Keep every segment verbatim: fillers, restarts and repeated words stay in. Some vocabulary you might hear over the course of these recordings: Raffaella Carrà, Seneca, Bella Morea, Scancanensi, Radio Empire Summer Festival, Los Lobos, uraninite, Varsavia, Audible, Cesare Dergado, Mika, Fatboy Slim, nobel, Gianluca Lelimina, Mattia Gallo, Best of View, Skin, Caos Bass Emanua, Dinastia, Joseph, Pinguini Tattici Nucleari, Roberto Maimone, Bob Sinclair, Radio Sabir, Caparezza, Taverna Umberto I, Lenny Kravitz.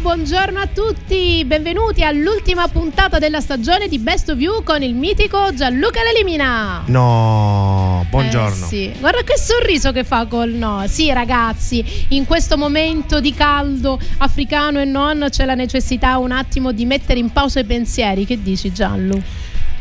buongiorno a tutti, benvenuti all'ultima puntata della stagione di Best of View con il mitico Gianluca Lelimina. No, buongiorno. Eh, sì. Guarda che sorriso che fa col no. Sì ragazzi, in questo momento di caldo africano e non c'è la necessità un attimo di mettere in pausa i pensieri. Che dici Gianlu?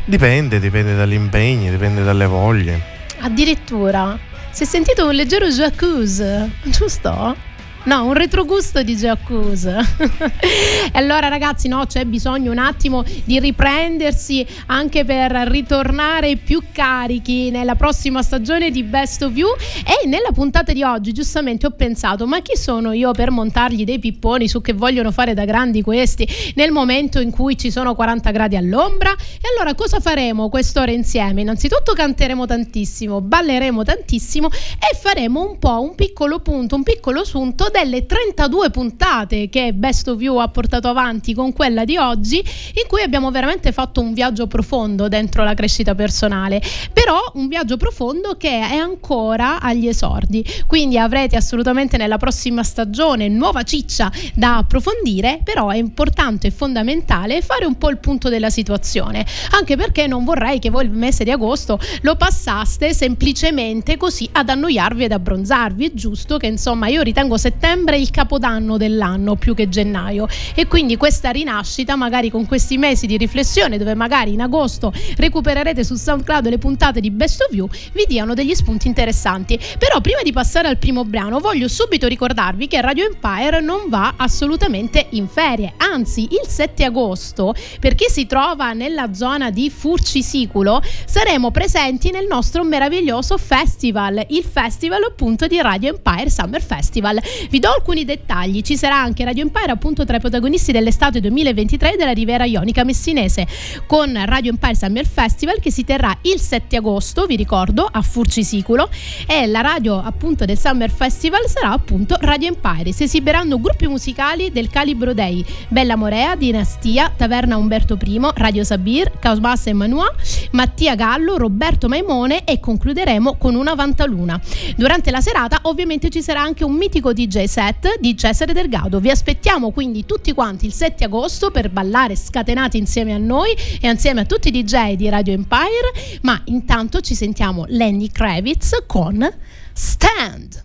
Dipende, dipende dagli impegni, dipende dalle voglie. Addirittura, si è sentito un leggero jacuzzi, giusto? No, un retrogusto di jacuzzi. E allora ragazzi, no, c'è bisogno un attimo di riprendersi anche per ritornare più carichi nella prossima stagione di Best of View. E nella puntata di oggi giustamente ho pensato, ma chi sono io per montargli dei pipponi su che vogliono fare da grandi questi nel momento in cui ci sono quaranta gradi all'ombra? E allora cosa faremo quest'ora insieme? Innanzitutto canteremo tantissimo, balleremo tantissimo e faremo un po' un piccolo punto, un piccolo sunto delle trentadue puntate che Best of View ha portato avanti con quella di oggi, in cui abbiamo veramente fatto un viaggio profondo dentro la crescita personale, però un viaggio profondo che è ancora agli esordi, quindi avrete assolutamente nella prossima stagione nuova ciccia da approfondire, però è importante e fondamentale fare un po' il punto della situazione, anche perché non vorrei che voi il mese di agosto lo passaste semplicemente così ad annoiarvi ed abbronzarvi. È giusto che insomma io ritengo settimane settembre il capodanno dell'anno più che gennaio, e quindi questa rinascita magari con questi mesi di riflessione, dove magari in agosto recupererete su SoundCloud le puntate di Best of View, vi diano degli spunti interessanti. Però prima di passare al primo brano voglio subito ricordarvi che Radio Empire non va assolutamente in ferie, anzi il sette agosto, per chi si trova nella zona di Furci Siculo, saremo presenti nel nostro meraviglioso festival, il festival appunto di Radio Empire Summer Festival. Vi do alcuni dettagli, ci sarà anche Radio Empire appunto tra i protagonisti dell'estate duemilaventitré della Riviera Ionica Messinese, con Radio Empire Summer Festival che si terrà il sette agosto, vi ricordo, a Furci Siculo, e la radio appunto del Summer Festival sarà appunto Radio Empire. Si esibiranno gruppi musicali del calibro dei Bella Morea, Dinastia, Taverna Umberto I, Radio Sabir, Caos Bass Emanua, Mattia Gallo, Roberto Maimone, e concluderemo con Una Vantaluna. Durante la serata ovviamente ci sarà anche un mitico di D J set di Cesare Dergado. Vi aspettiamo quindi tutti quanti il sette agosto per ballare scatenati insieme a noi e insieme a tutti i D J di Radio Empire, ma intanto ci sentiamo Lenny Kravitz con Stand.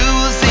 Choose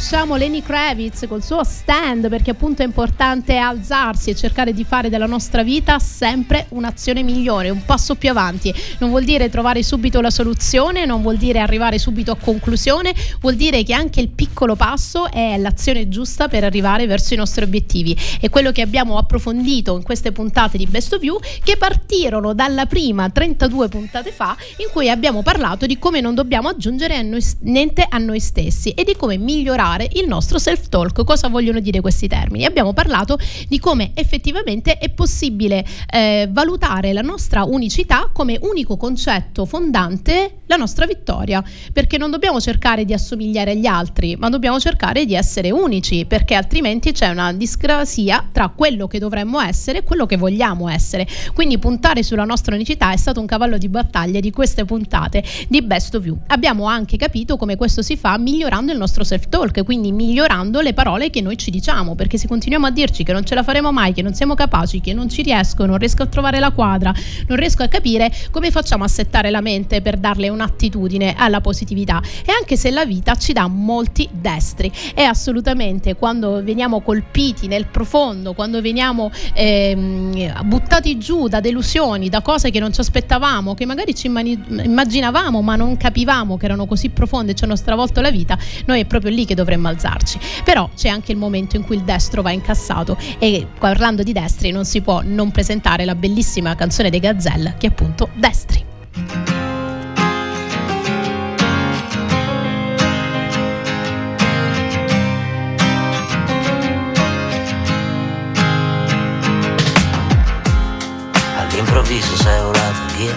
lasciamo Lenny Kravitz col suo stand, perché appunto è importante alzarsi e cercare di fare della nostra vita sempre un'azione migliore, un passo più avanti. Non vuol dire trovare subito la soluzione, non vuol dire arrivare subito a conclusione, vuol dire che anche il piccolo passo è l'azione giusta per arrivare verso i nostri obiettivi. E quello che abbiamo approfondito in queste puntate di Best of View, che partirono dalla prima trentadue puntate fa, in cui abbiamo parlato di come non dobbiamo aggiungere a noi, niente a noi stessi, e di come migliorare il nostro self-talk. Cosa vogliono dire questi termini? Abbiamo parlato di come effettivamente è possibile eh, valutare la nostra unicità come unico concetto fondante la nostra vittoria, perché non dobbiamo cercare di assomigliare agli altri, ma dobbiamo cercare di essere unici, perché altrimenti c'è una discrasia tra quello che dovremmo essere e quello che vogliamo essere. Quindi puntare sulla nostra unicità è stato un cavallo di battaglia di queste puntate di Best of View. Abbiamo anche capito come questo si fa migliorando il nostro self-talk, quindi migliorando le parole che noi ci diciamo, perché se continuiamo a dirci che non ce la faremo mai, che non siamo capaci, che non ci riesco, non riesco a trovare la quadra, non riesco a capire, come facciamo a settare la mente per darle un'attitudine alla positività? E anche se la vita ci dà molti destri, è assolutamente quando veniamo colpiti nel profondo, quando veniamo eh, buttati giù da delusioni, da cose che non ci aspettavamo, che magari ci mani- immaginavamo ma non capivamo che erano così profonde e ci hanno stravolto la vita, noi è proprio lì che dovremmo alzarci. Però c'è anche il momento in cui il destro va incassato, e parlando di destri non si può non presentare la bellissima canzone dei Gazelle, che è appunto Destri. All'improvviso sei volato via,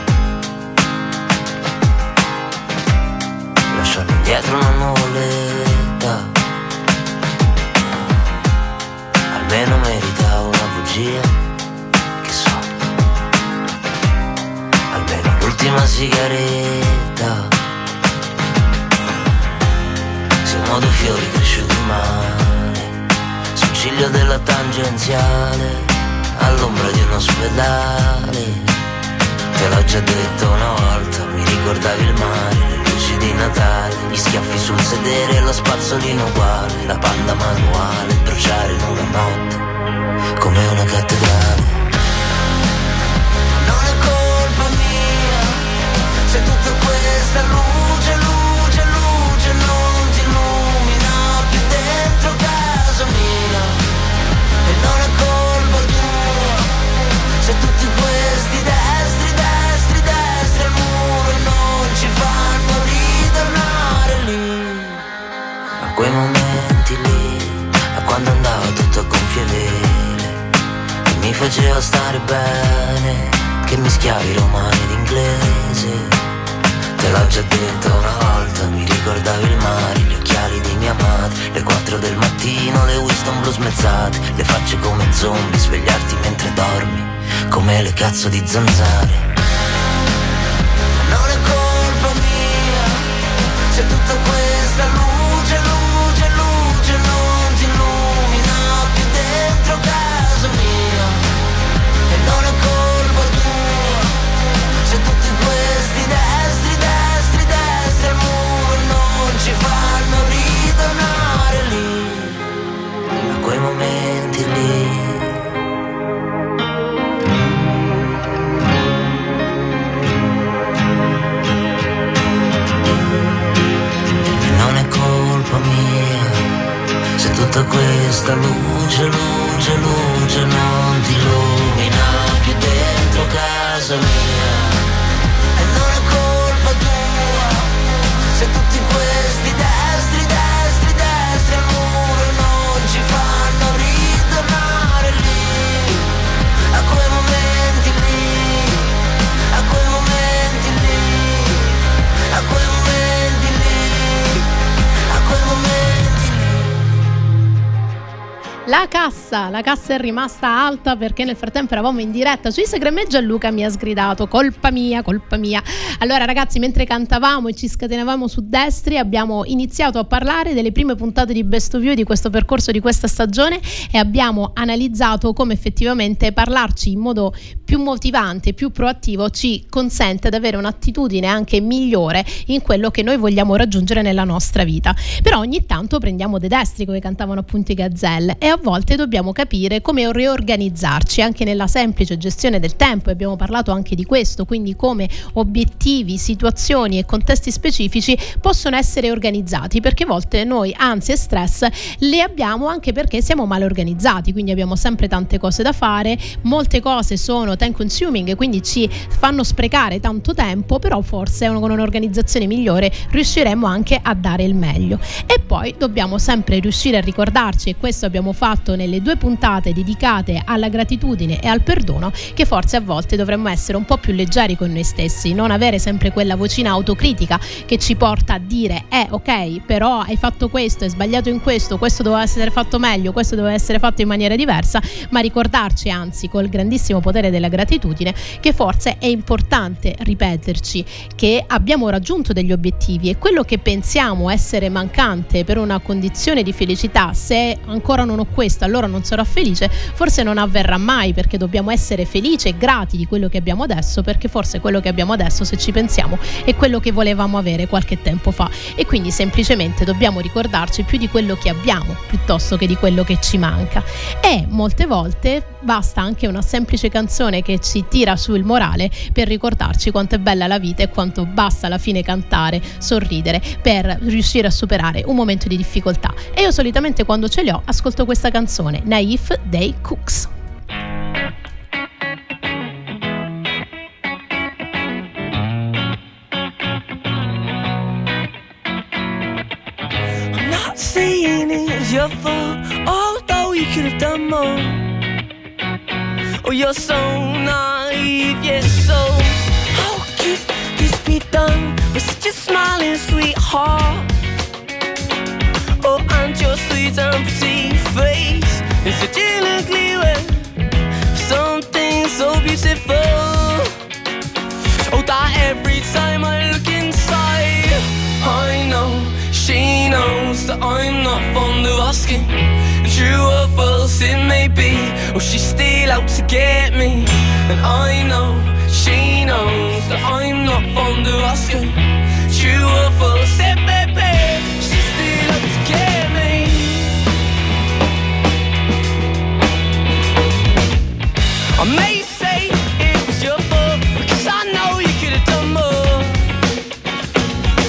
lasciando indietro una nuvoletta, almeno meritavo una bugia, che so, almeno l'ultima sigaretta. Siamo due fiori cresciuti male, sul ciglio della tangenziale, all'ombra di un ospedale. Te l'ho già detto una volta, mi ricordavi il mare, di Natale, gli schiaffi sul sedere, lo spazzolino uguale, la panda manuale, bruciare in una notte come una cattedrale. Non è colpa mia se tutta questa luce, luce, luce non ti illumina più dentro casa mia, e non è colpa tua se tutti questi destri, destri, destri al muro non ci fanno tornare lì, a quei momenti lì, a quando andava tutto a gonfie vele, che mi faceva stare bene, che mischiavi romano ed inglese. Te l'ho già detto una volta, mi ricordavo il mare, gli occhiali di mia madre, le quattro del mattino, le Winston blu smezzate, le facce come zombie, svegliarti mentre dormi, come le cazzo di zanzare. Se tutta questa luce, luce, luce non ti illumina più dentro casa mia, e non è colpa tua se tutti questi destri, destri, destri al muro non ci fanno ritornare lì, a quei momenti lì. Mia, se tutta questa luce, luce, luce non ti illumina più dentro casa mia, e non è colpa tua se tutti questi destri, destri, destri al muro non ci fanno ritornare lì, a quei momenti lì, a quei momenti lì, a quei momenti lì. La la cassa, la cassa è rimasta alta perché nel frattempo eravamo in diretta su Instagram e Gianluca mi ha sgridato, colpa mia, colpa mia. Allora ragazzi, mentre cantavamo e ci scatenavamo su Destri abbiamo iniziato a parlare delle prime puntate di Best of View, di questo percorso, di questa stagione, e abbiamo analizzato come effettivamente parlarci in modo più motivante, più proattivo ci consente ad avere un'attitudine anche migliore in quello che noi vogliamo raggiungere nella nostra vita. Però ogni tanto prendiamo dei destri, come cantavano appunto i Gazelle, e a volte dobbiamo capire come riorganizzarci anche nella semplice gestione del tempo, e abbiamo parlato anche di questo, quindi come obiettivi, situazioni e contesti specifici possono essere organizzati, perché a volte noi ansia e stress le abbiamo anche perché siamo male organizzati, quindi abbiamo sempre tante cose da fare, molte cose sono time consuming, quindi ci fanno sprecare tanto tempo, però forse con un'organizzazione migliore riusciremo anche a dare il meglio. E poi dobbiamo sempre riuscire a ricordarci, e questo abbiamo fatto nelle due puntate dedicate alla gratitudine e al perdono, che forse a volte dovremmo essere un po' più leggeri con noi stessi, non avere sempre quella vocina autocritica che ci porta a dire eh ok, però hai fatto questo, hai sbagliato in questo, questo doveva essere fatto meglio, questo doveva essere fatto in maniera diversa, ma ricordarci anzi col grandissimo potere della gratitudine che forse è importante ripeterci che abbiamo raggiunto degli obiettivi, e quello che pensiamo essere mancante per una condizione di felicità, se ancora non ho questo allora non sarò felice, forse non avverrà mai, perché dobbiamo essere felici e grati di quello che abbiamo adesso, perché forse quello che abbiamo adesso, se ci pensiamo, è quello che volevamo avere qualche tempo fa, e quindi semplicemente dobbiamo ricordarci più di quello che abbiamo piuttosto che di quello che ci manca. E molte volte basta anche una semplice canzone che ci tira sul morale per ricordarci quanto è bella la vita e quanto basta alla fine cantare, sorridere per riuscire a superare un momento di difficoltà. E io solitamente quando ce li ho ascolto questa canzone, Naif dei Cooks. I'm not saying it was your fault, although you could have done more. Oh, you're so naive, yes, so how could this be done with such a smiling sweetheart? Oh, and your sweet and pretty face in such an ugly way, something so beautiful. Oh, that every time I look inside, I know she knows that I'm not fond of asking. True or false it may be, or she's still out to get me. And I know, she knows that I'm not fond of asking. True or false it may be, she's still out to get me. I may say it was your fault, because I know you could have done more.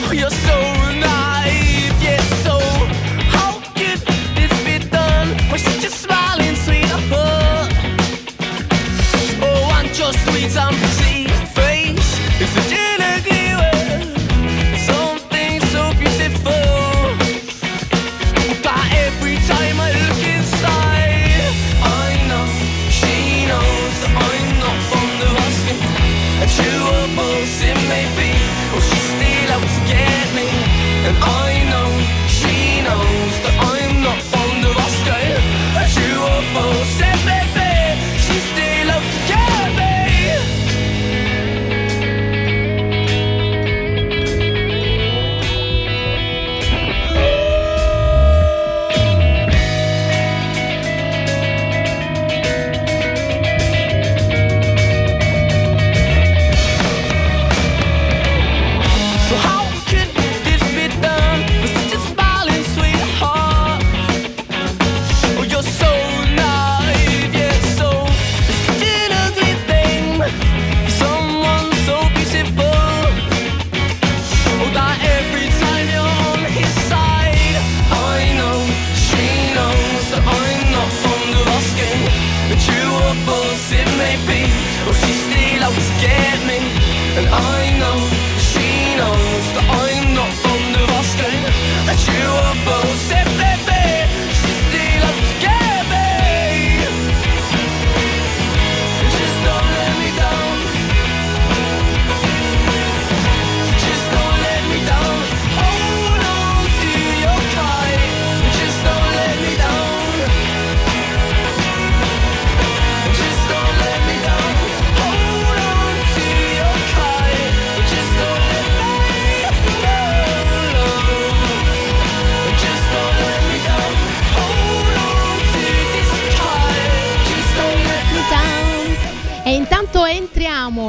Oh, you're so so how could this be done?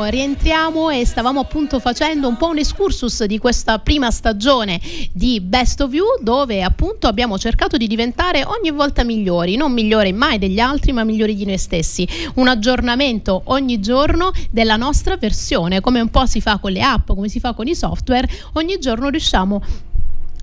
rientriamo, rientriamo e stavamo appunto facendo un po' un excursus di questa prima stagione di Best of View, dove appunto abbiamo cercato di diventare ogni volta migliori, non migliori mai degli altri, ma migliori di noi stessi. Un aggiornamento ogni giorno della nostra versione, come un po' si fa con le app, come si fa con i software, ogni giorno riusciamo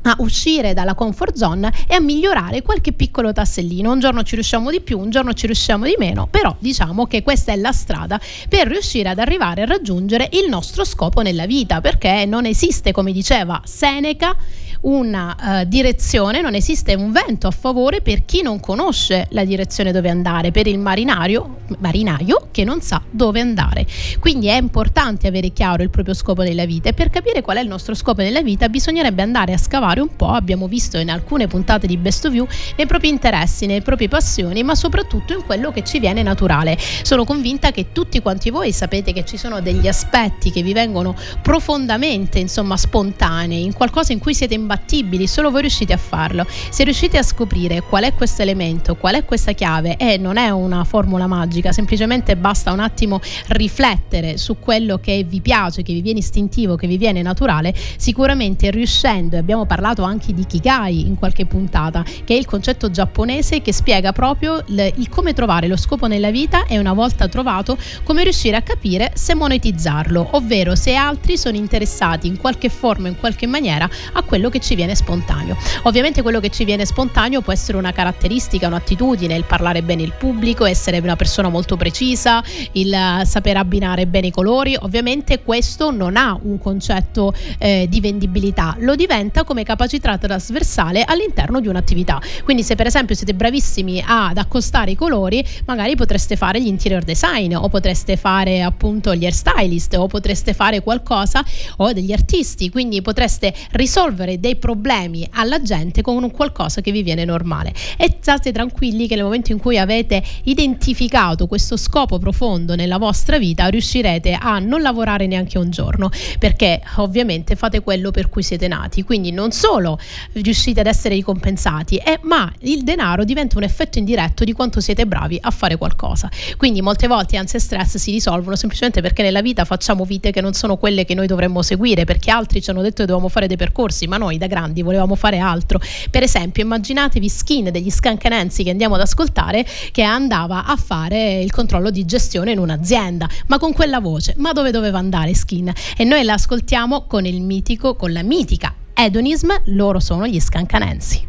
a uscire dalla comfort zone e a migliorare qualche piccolo tassellino. Un giorno ci riusciamo di più, un giorno ci riusciamo di meno, però diciamo che questa è la strada per riuscire ad arrivare a raggiungere il nostro scopo nella vita, perché non esiste, come diceva Seneca, una uh, direzione, non esiste un vento a favore per chi non conosce la direzione dove andare, per il marinaio, marinaio che non sa dove andare. Quindi è importante avere chiaro il proprio scopo nella vita, e per capire qual è il nostro scopo nella vita bisognerebbe andare a scavare un po', abbiamo visto in alcune puntate di Best of View, nei propri interessi, nelle proprie passioni, ma soprattutto in quello che ci viene naturale. Sono convinta che tutti quanti voi sapete che ci sono degli aspetti che vi vengono profondamente, insomma, spontanei, in qualcosa in cui siete in battibili, solo voi riuscite a farlo. Se riuscite a scoprire qual è questo elemento, qual è questa chiave, e eh, non è una formula magica, semplicemente basta un attimo riflettere su quello che vi piace, che vi viene istintivo, che vi viene naturale, sicuramente riuscendo, e abbiamo parlato anche di Kigai in qualche puntata, che è il concetto giapponese che spiega proprio le, il come trovare lo scopo nella vita, e una volta trovato come riuscire a capire se monetizzarlo, ovvero se altri sono interessati in qualche forma, in qualche maniera, a quello che ci viene spontaneo. Ovviamente quello che ci viene spontaneo può essere una caratteristica, un'attitudine, il parlare bene il pubblico, essere una persona molto precisa, il saper abbinare bene i colori. Ovviamente questo non ha un concetto eh, di vendibilità, lo diventa come capacità trasversale all'interno di un'attività. Quindi se per esempio siete bravissimi ad accostare i colori, magari potreste fare gli interior design, o potreste fare appunto gli hair stylist, o potreste fare qualcosa, o degli artisti, quindi potreste risolvere dei problemi alla gente con un qualcosa che vi viene normale. E state tranquilli che nel momento in cui avete identificato questo scopo profondo nella vostra vita, riuscirete a non lavorare neanche un giorno, perché ovviamente fate quello per cui siete nati. Quindi non solo riuscite ad essere ricompensati, eh, ma il denaro diventa un effetto indiretto di quanto siete bravi a fare qualcosa. Quindi molte volte ansia e stress si risolvono semplicemente perché nella vita facciamo vite che non sono quelle che noi dovremmo seguire, perché altri ci hanno detto che dovevamo fare dei percorsi, ma noi da grandi volevamo fare altro. Per esempio, immaginatevi Skin degli Scancanensi, che andiamo ad ascoltare, che andava a fare il controllo di gestione in un'azienda, ma con quella voce, ma dove doveva andare Skin? E noi la ascoltiamo con il mitico, con la mitica Edonism, loro sono gli Scancanensi.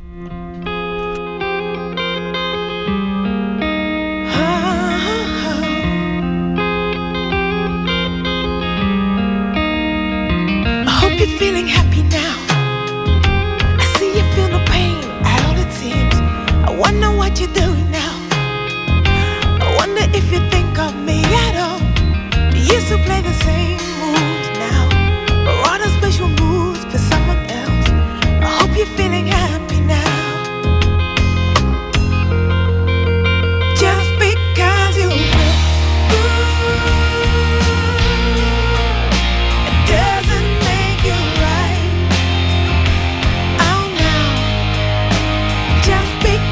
I hope you're feeling happy now. I wonder what you're doing now. I wonder if you think of me at all. You used to play the same moves now, but what are special moves for someone else? I hope you're feeling happy now. Just because you feel good, it doesn't make you right. Oh no, just because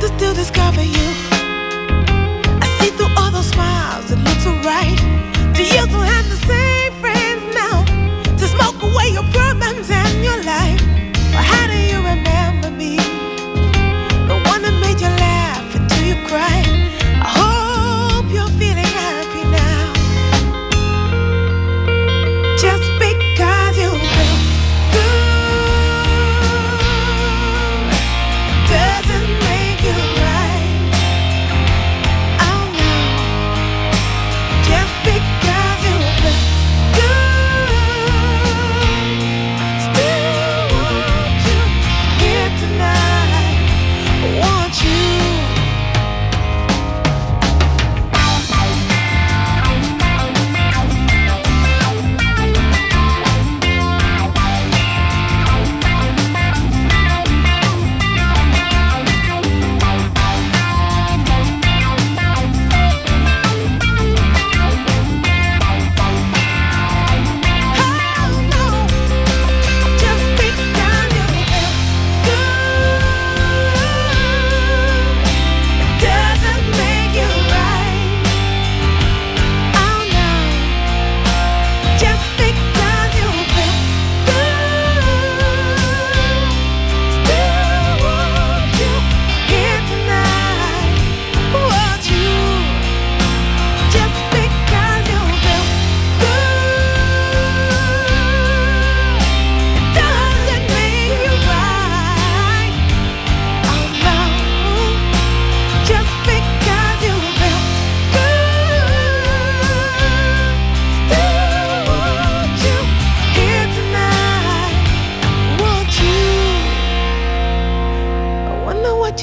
to still discover you. I see through all those smiles, it looks alright. Do you still have the same friends now to smoke away your problems and your life? Well, how do you remember me? The one that made you laugh until you cried. I hope you're feeling happy now. Just because you feel good doesn't right. Oh no, just because you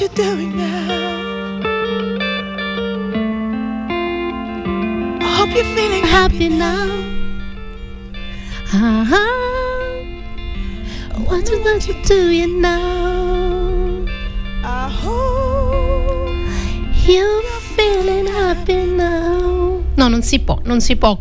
what you're doing now. I hope you're feeling happy, happy now. now. Uh-huh. What do what you're doing now? I hope you're feeling happy now. No, non si può, non si può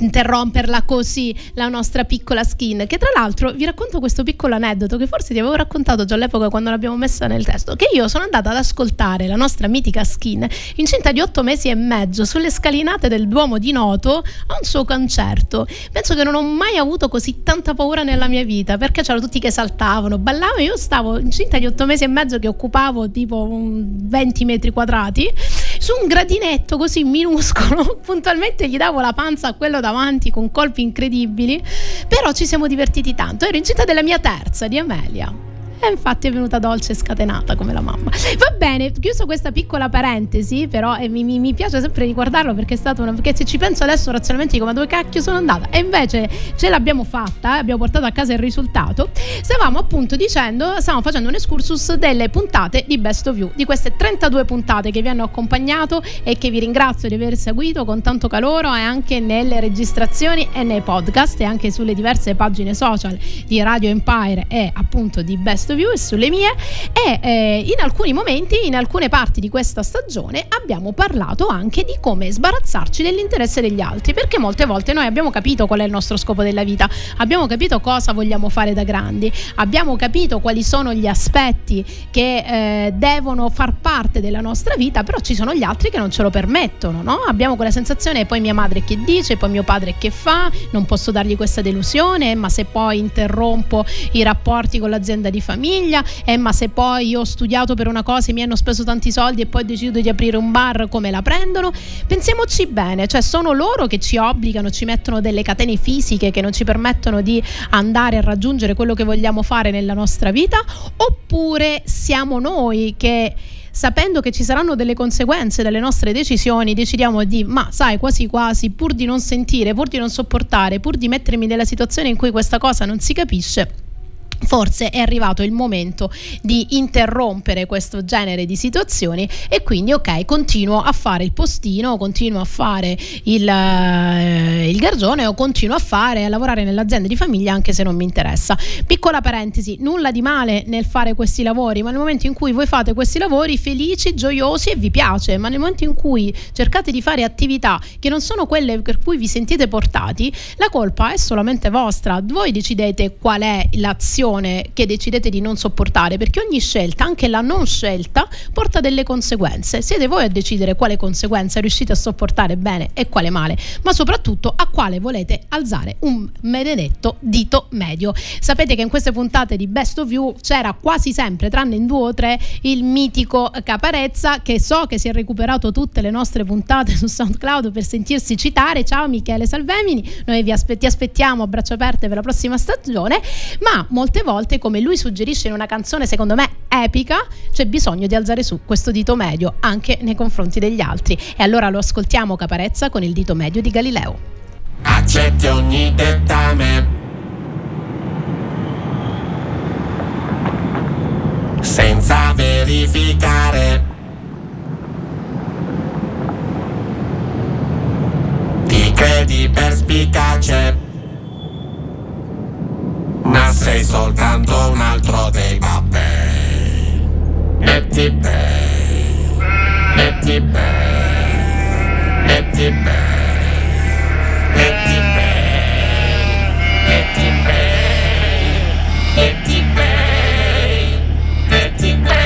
interromperla così la nostra piccola Skin, che tra l'altro vi racconto questo piccolo aneddoto che forse ti avevo raccontato già all'epoca quando l'abbiamo messa nel testo, che io sono andata ad ascoltare la nostra mitica Skin incinta di otto mesi e mezzo sulle scalinate del Duomo di Noto a un suo concerto. Penso che non ho mai avuto così tanta paura nella mia vita, perché c'erano tutti che saltavano, ballavano, io stavo incinta di otto mesi e mezzo che occupavo tipo venti metri quadrati su un gradinetto così minuscolo, puntualmente gli davo la panza a quello davanti con colpi incredibili, però ci siamo divertiti tanto. Ero incinta della mia terza, di Amelia, e infatti è venuta dolce e scatenata come la mamma. Va bene, chiuso questa piccola parentesi, però e mi, mi, mi piace sempre ricordarlo, perché è stata una, perché se ci penso adesso razionalmente dico ma dove cacchio sono andata, e invece ce l'abbiamo fatta, eh, abbiamo portato a casa il risultato. Stavamo appunto dicendo, stavamo facendo un excursus delle puntate di Best of View, di queste trentadue puntate che vi hanno accompagnato e che vi ringrazio di aver seguito con tanto calore, e anche nelle registrazioni e nei podcast e anche sulle diverse pagine social di Radio Empire e appunto di Best View e sulle mie. E eh, in alcuni momenti, in alcune parti di questa stagione abbiamo parlato anche di come sbarazzarci dell'interesse degli altri, perché molte volte noi abbiamo capito qual è il nostro scopo della vita, abbiamo capito cosa vogliamo fare da grandi, abbiamo capito quali sono gli aspetti che eh, devono far parte della nostra vita, però ci sono gli altri che non ce lo permettono, no? Abbiamo quella sensazione, poi mia madre che dice, poi mio padre che fa, non posso dargli questa delusione, ma se poi interrompo i rapporti con l'azienda di famiglia, Eh, ma se poi io ho studiato per una cosa e mi hanno speso tanti soldi e poi decido di aprire un bar, come la prendono? Pensiamoci bene, cioè sono loro che ci obbligano, ci mettono delle catene fisiche che non ci permettono di andare a raggiungere quello che vogliamo fare nella nostra vita, oppure siamo noi che, sapendo che ci saranno delle conseguenze delle nostre decisioni, decidiamo di, ma sai, quasi quasi, pur di non sentire, pur di non sopportare, pur di mettermi nella situazione in cui questa cosa non si capisce, forse è arrivato il momento di interrompere questo genere di situazioni, e quindi ok, continuo a fare il postino, continuo a fare il, eh, il gargione, o continuo a fare a lavorare nell'azienda di famiglia anche se non mi interessa. Piccola parentesi, nulla di male nel fare questi lavori, ma nel momento in cui voi fate questi lavori felici, gioiosi e vi piace, ma nel momento in cui cercate di fare attività che non sono quelle per cui vi sentite portati, la colpa è solamente vostra. Voi decidete qual è l'azione che decidete di non sopportare, perché ogni scelta, anche la non scelta, porta delle conseguenze. Siete voi a decidere quale conseguenza riuscite a sopportare bene e quale male, ma soprattutto a quale volete alzare un benedetto dito medio. Sapete che in queste puntate di Best of View c'era quasi sempre, tranne in due o tre, il mitico Caparezza, che so che si è recuperato tutte le nostre puntate su SoundCloud per sentirsi citare. Ciao Michele Salvemini, noi vi aspetti, aspettiamo a braccia aperte per la prossima stagione, ma molte volte, come lui suggerisce in una canzone secondo me epica, c'è bisogno di alzare su questo dito medio anche nei confronti degli altri, e allora lo ascoltiamo Caparezza con Il dito medio di Galileo. Accetti ogni dettame senza verificare, ti credi perspicace ma sei soltanto un altro dei babbei. Metti bei, metti bei, metti bei, metti bei, metti bei, metti bei, metti bei, metti bei.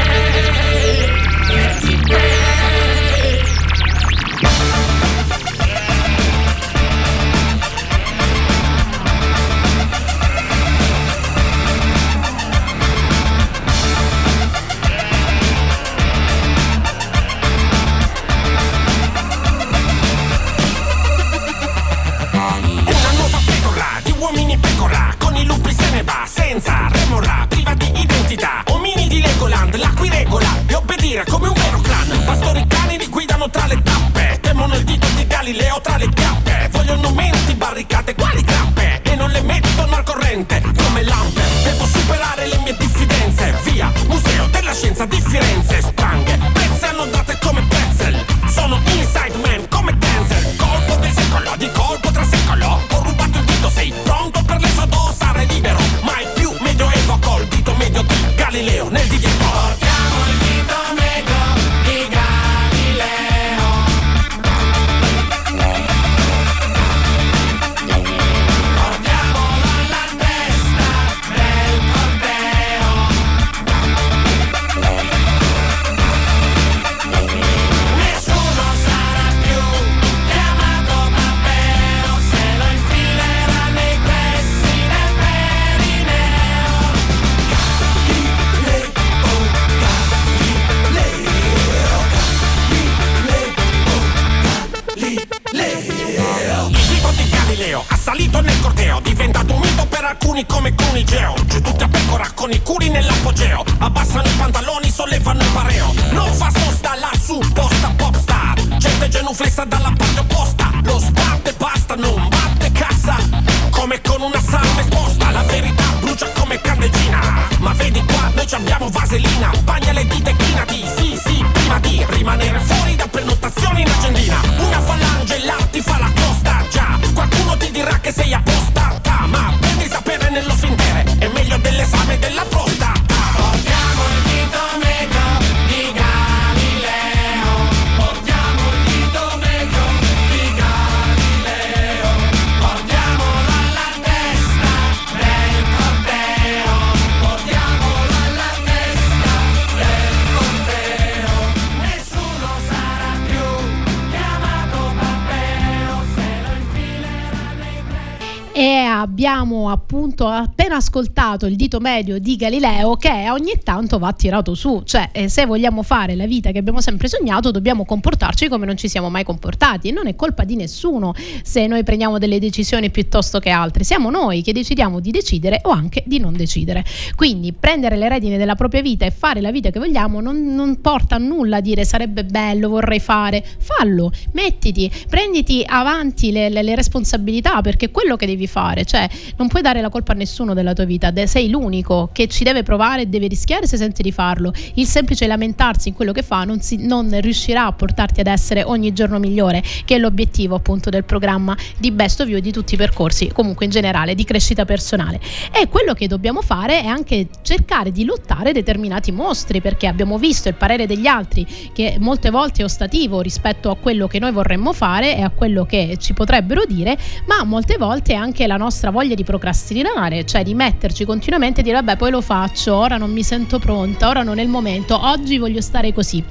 Senza remorrà, priva di identità, omini di Legoland, l'acquiregola e obbedire come un vero clan. Pastori cani li guidano tra le tappe, temono il dito di Galileo tra le chiappe, vogliono menti barricate quali grappe, e non le mettono al corrente come lampe. superare le mie diffidenze. Via, Museo della Scienza di Firenze. Spranghe, pezze annodate come pretzel. Sono inside man come Denzel. Colpo del secolo, di colpo tra secolo. Ho rubato il dito, sei pronto per l'esodosare libero. Mai più medioevo col dito medio di Galileo nel divieto. Portiamo il dito medio di Galileo. Assalito nel corteo, diventato un mito per alcuni come Cunigeo. Giù tutti a pecora con i culi nell'apogeo. Abbassano i pantaloni, sollevano il pareo. Non fa sosta la supposta popstar. Gente genuflessa dalla parte opposta. Lo sbatte basta, non batte cassa. Come con una salma esposta. La verità brucia come candeggina. Ma vedi qua, noi ci abbiamo vaselina. Bagna le dita e chinati, sì sì, prima di rimanere fuori da prenotazioni in agendina. Una falange là ti fa la costa già. Qualcuno ti dirà che sei apostata, ma devi sapere nello sfintere, è meglio dell'esame della prostata. Portiamo il dito medio di Galileo. Portiamo il dito medio di Galileo. Portiamolo alla testa del corteo. Portiamolo alla testa del corteo. Nessuno sarà più chiamato Matteo se lo infilerà. E abbiamo appunto appena ascoltato il dito medio di Galileo, che ogni tanto va tirato su. Cioè, se vogliamo fare la vita che abbiamo sempre sognato, dobbiamo comportarci come non ci siamo mai comportati. E non è colpa di nessuno se noi prendiamo delle decisioni piuttosto che altre. Siamo noi che decidiamo di decidere o anche di non decidere. Quindi prendere le redini della propria vita e fare la vita che vogliamo non, non porta a nulla a dire sarebbe bello, vorrei fare. Fallo, mettiti, prenditi avanti le, le, le responsabilità, perché quello che devi fare, cioè non puoi dare la colpa a nessuno della tua vita, De- sei l'unico che ci deve provare e deve rischiare se senti di farlo. Il semplice lamentarsi in quello che fa non, si- non riuscirà a portarti ad essere ogni giorno migliore, che è l'obiettivo appunto del programma di Best of View e di tutti i percorsi comunque in generale di crescita personale. E quello che dobbiamo fare è anche cercare di lottare determinati mostri, perché abbiamo visto il parere degli altri che molte volte è ostativo rispetto a quello che noi vorremmo fare e a quello che ci potrebbero dire, ma molte volte anche anche la nostra voglia di procrastinare, cioè di metterci continuamente e dire vabbè poi lo faccio, ora non mi sento pronta, ora non è il momento, oggi voglio stare così.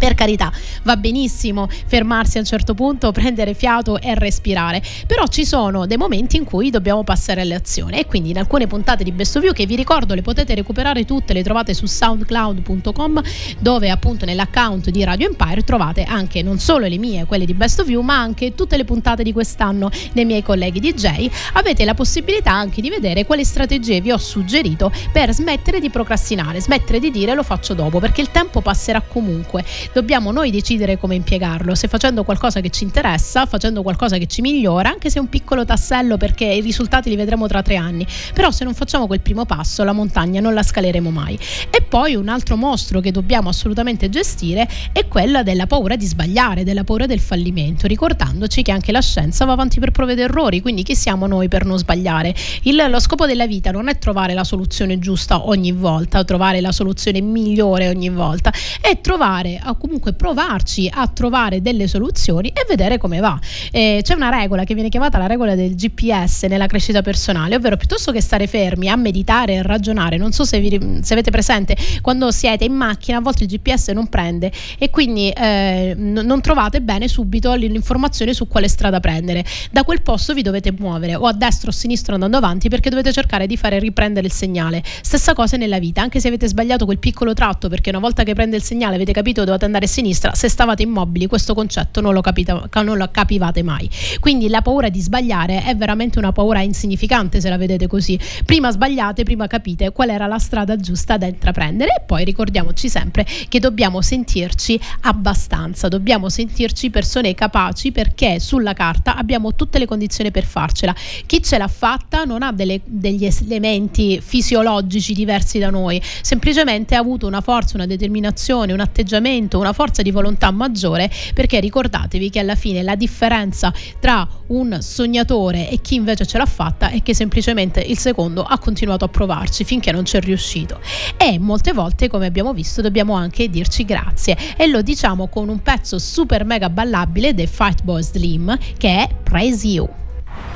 Per carità, va benissimo fermarsi a un certo punto, prendere fiato e respirare, però ci sono dei momenti in cui dobbiamo passare all'azione. E quindi in alcune puntate di Best of View, che vi ricordo le potete recuperare tutte, le trovate su soundcloud punto com, dove appunto nell'account di Radio Empire trovate anche non solo le mie, quelle di Best of View, ma anche tutte le puntate di quest'anno dei miei colleghi D J. Avete la possibilità anche di vedere quali strategie vi ho suggerito per smettere di procrastinare, smettere di dire lo faccio dopo, perché il tempo passerà comunque. Dobbiamo noi decidere come impiegarlo, se facendo qualcosa che ci interessa, facendo qualcosa che ci migliora, anche se è un piccolo tassello, perché i risultati li vedremo tra tre anni. Però se non facciamo quel primo passo, la montagna non la scaleremo mai. E poi un altro mostro che dobbiamo assolutamente gestire è quella della paura di sbagliare, della paura del fallimento, ricordandoci che anche la scienza va avanti per prove ed errori, quindi chi siamo noi per non sbagliare? Il, lo scopo della vita non è trovare la soluzione giusta ogni volta, trovare la soluzione migliore ogni volta, è trovare a comunque provarci a trovare delle soluzioni e vedere come va. Eh, c'è una regola che viene chiamata la regola del G P S nella crescita personale, ovvero piuttosto che stare fermi a meditare e ragionare, non so se, vi, se avete presente, quando siete in macchina a volte il G P S non prende e quindi eh, n- non trovate bene subito l'informazione su quale strada prendere. Da quel posto vi dovete muovere o a destra o a sinistra andando avanti, perché dovete cercare di fare riprendere il segnale. Stessa cosa nella vita, anche se avete sbagliato quel piccolo tratto, perché una volta che prende il segnale avete capito dove andare a sinistra, se stavate immobili questo concetto non lo, capita- non lo capivate mai. Quindi la paura di sbagliare è veramente una paura insignificante, se la vedete così. Prima sbagliate, prima capite qual era la strada giusta da intraprendere, e poi ricordiamoci sempre che dobbiamo sentirci abbastanza, dobbiamo sentirci persone capaci, perché sulla carta abbiamo tutte le condizioni per farcela. Chi ce l'ha fatta non ha delle, degli elementi fisiologici diversi da noi, semplicemente ha avuto una forza, una determinazione, un atteggiamento, una forza di volontà maggiore, perché ricordatevi che alla fine la differenza tra un sognatore e chi invece ce l'ha fatta è che semplicemente il secondo ha continuato a provarci finché non ci è riuscito. E molte volte, come abbiamo visto, dobbiamo anche dirci grazie, e lo diciamo con un pezzo super mega ballabile dei Fatboy Slim che è Praise You.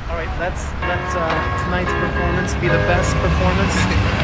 All right, let's let uh, tonight's performance be the best performance.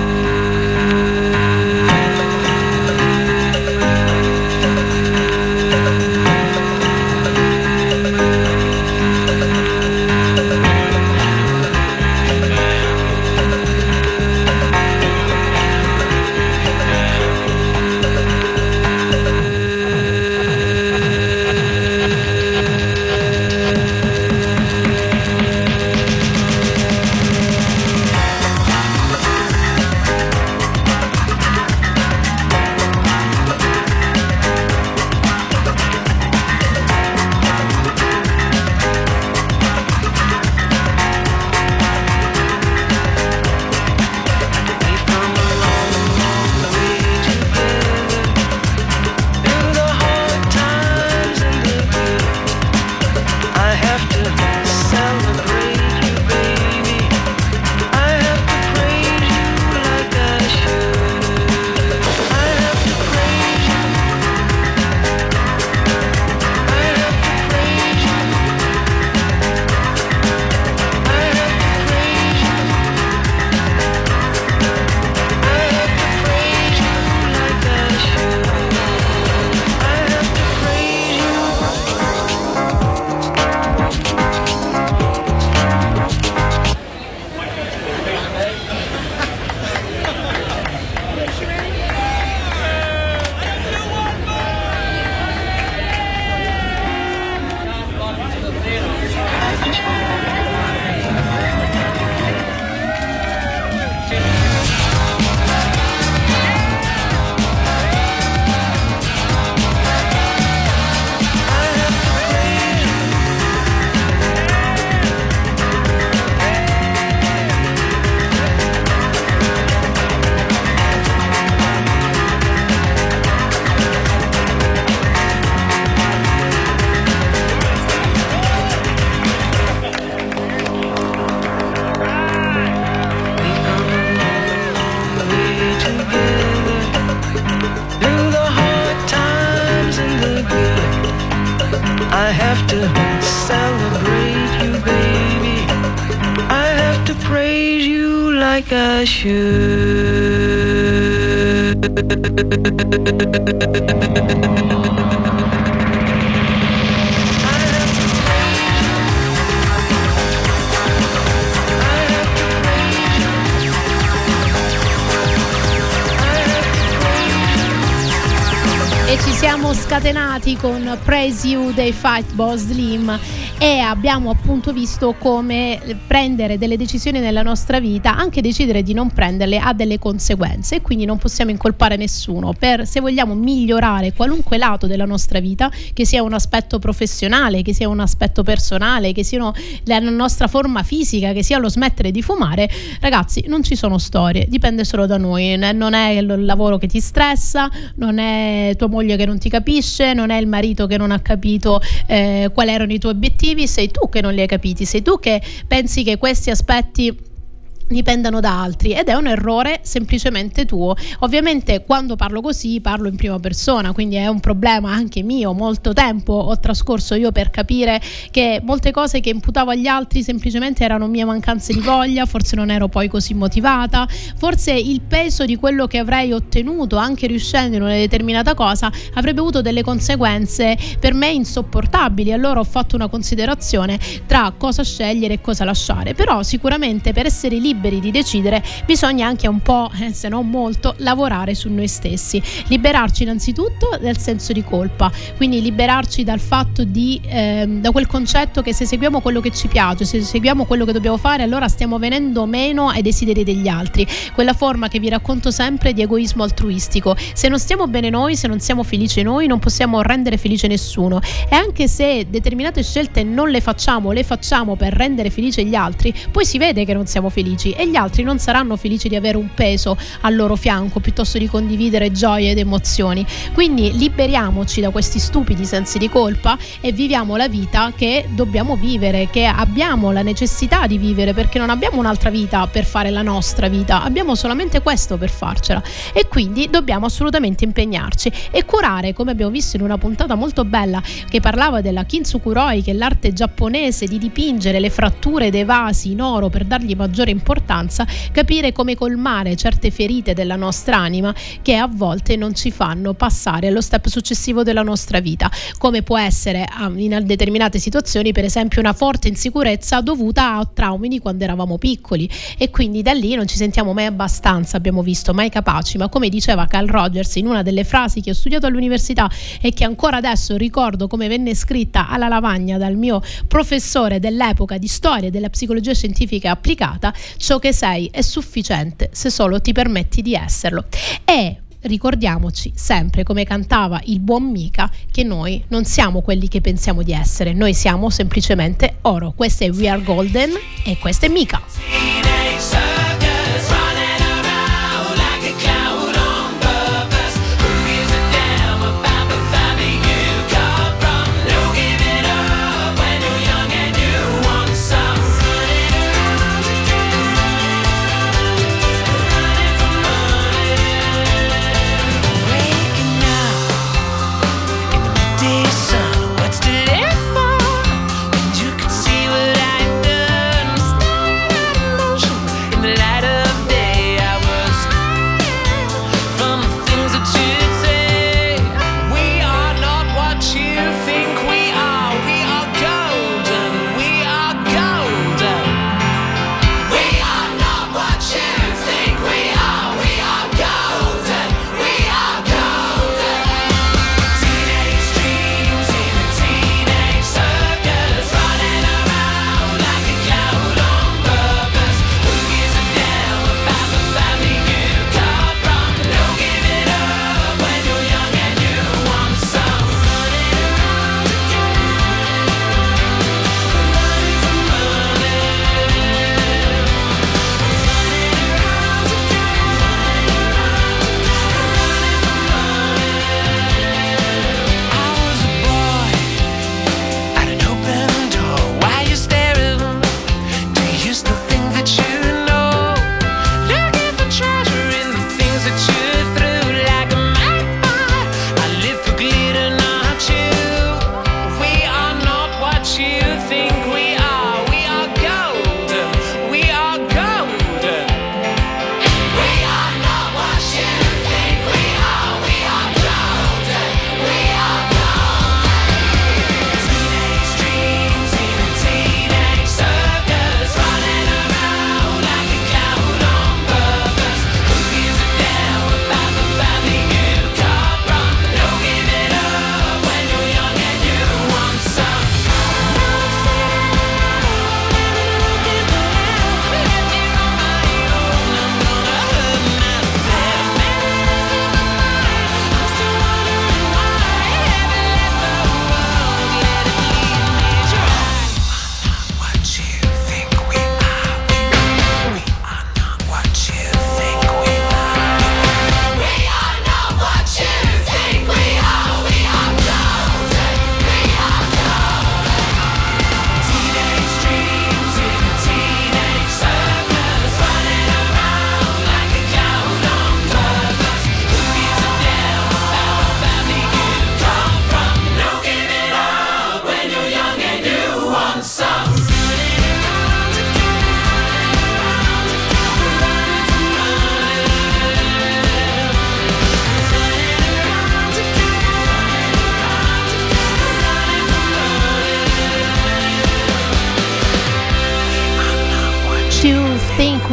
E ci siamo scatenati con Praise You dei Fatboy Slim, e abbiamo appunto visto come prendere delle decisioni nella nostra vita, anche decidere di non prenderle, ha delle conseguenze, e quindi non possiamo incolpare nessuno. Per, se vogliamo migliorare qualunque lato della nostra vita, che sia un aspetto professionale, che sia un aspetto personale, che sia la nostra forma fisica, che sia lo smettere di fumare, ragazzi, non ci sono storie, dipende solo da noi. Non è il lavoro che ti stressa, non è tua moglie che non ti capisce, non è il marito che non ha capito eh, quali erano i tuoi obiettivi, sei tu che non li hai capiti, sei tu che pensi che questi aspetti dipendano da altri, ed è un errore semplicemente tuo. Ovviamente quando parlo così parlo in prima persona, quindi è un problema anche mio. Molto tempo ho trascorso io per capire che molte cose che imputavo agli altri semplicemente erano mie mancanze di voglia, forse non ero poi così motivata, forse il peso di quello che avrei ottenuto anche riuscendo in una determinata cosa avrebbe avuto delle conseguenze per me insopportabili. Allora ho fatto una considerazione tra cosa scegliere e cosa lasciare. Però sicuramente per essere liberi di decidere bisogna anche un po', eh, se non molto, lavorare su noi stessi, liberarci innanzitutto dal senso di colpa, quindi liberarci dal fatto di eh, da quel concetto che se seguiamo quello che ci piace, se seguiamo quello che dobbiamo fare, allora stiamo venendo meno ai desideri degli altri, quella forma che vi racconto sempre di egoismo altruistico. Se non stiamo bene noi, se non siamo felici noi, non possiamo rendere felice nessuno, e anche se determinate scelte non le facciamo, le facciamo per rendere felice gli altri, poi si vede che non siamo felici e gli altri non saranno felici di avere un peso al loro fianco piuttosto di condividere gioie ed emozioni. Quindi liberiamoci da questi stupidi sensi di colpa e viviamo la vita che dobbiamo vivere, che abbiamo la necessità di vivere, perché non abbiamo un'altra vita per fare la nostra vita, abbiamo solamente questo per farcela, e quindi dobbiamo assolutamente impegnarci e curare, come abbiamo visto in una puntata molto bella che parlava della Kintsukuroi, che è l'arte giapponese di dipingere le fratture dei vasi in oro per dargli maggiore importanza, capire come colmare certe ferite della nostra anima che a volte non ci fanno passare allo step successivo della nostra vita, come può essere in determinate situazioni per esempio una forte insicurezza dovuta a traumi di quando eravamo piccoli, e quindi da lì non ci sentiamo mai abbastanza, abbiamo visto, mai capaci. Ma come diceva Carl Rogers in una delle frasi che ho studiato all'università e che ancora adesso ricordo come venne scritta alla lavagna dal mio professore dell'epoca di storia e della psicologia scientifica applicata, ciò che sei è sufficiente se solo ti permetti di esserlo. E ricordiamoci sempre, come cantava il buon Mika, che noi non siamo quelli che pensiamo di essere, noi siamo semplicemente oro. Questa è We Are Golden e questa è Mika.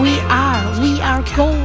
We are, we are golden.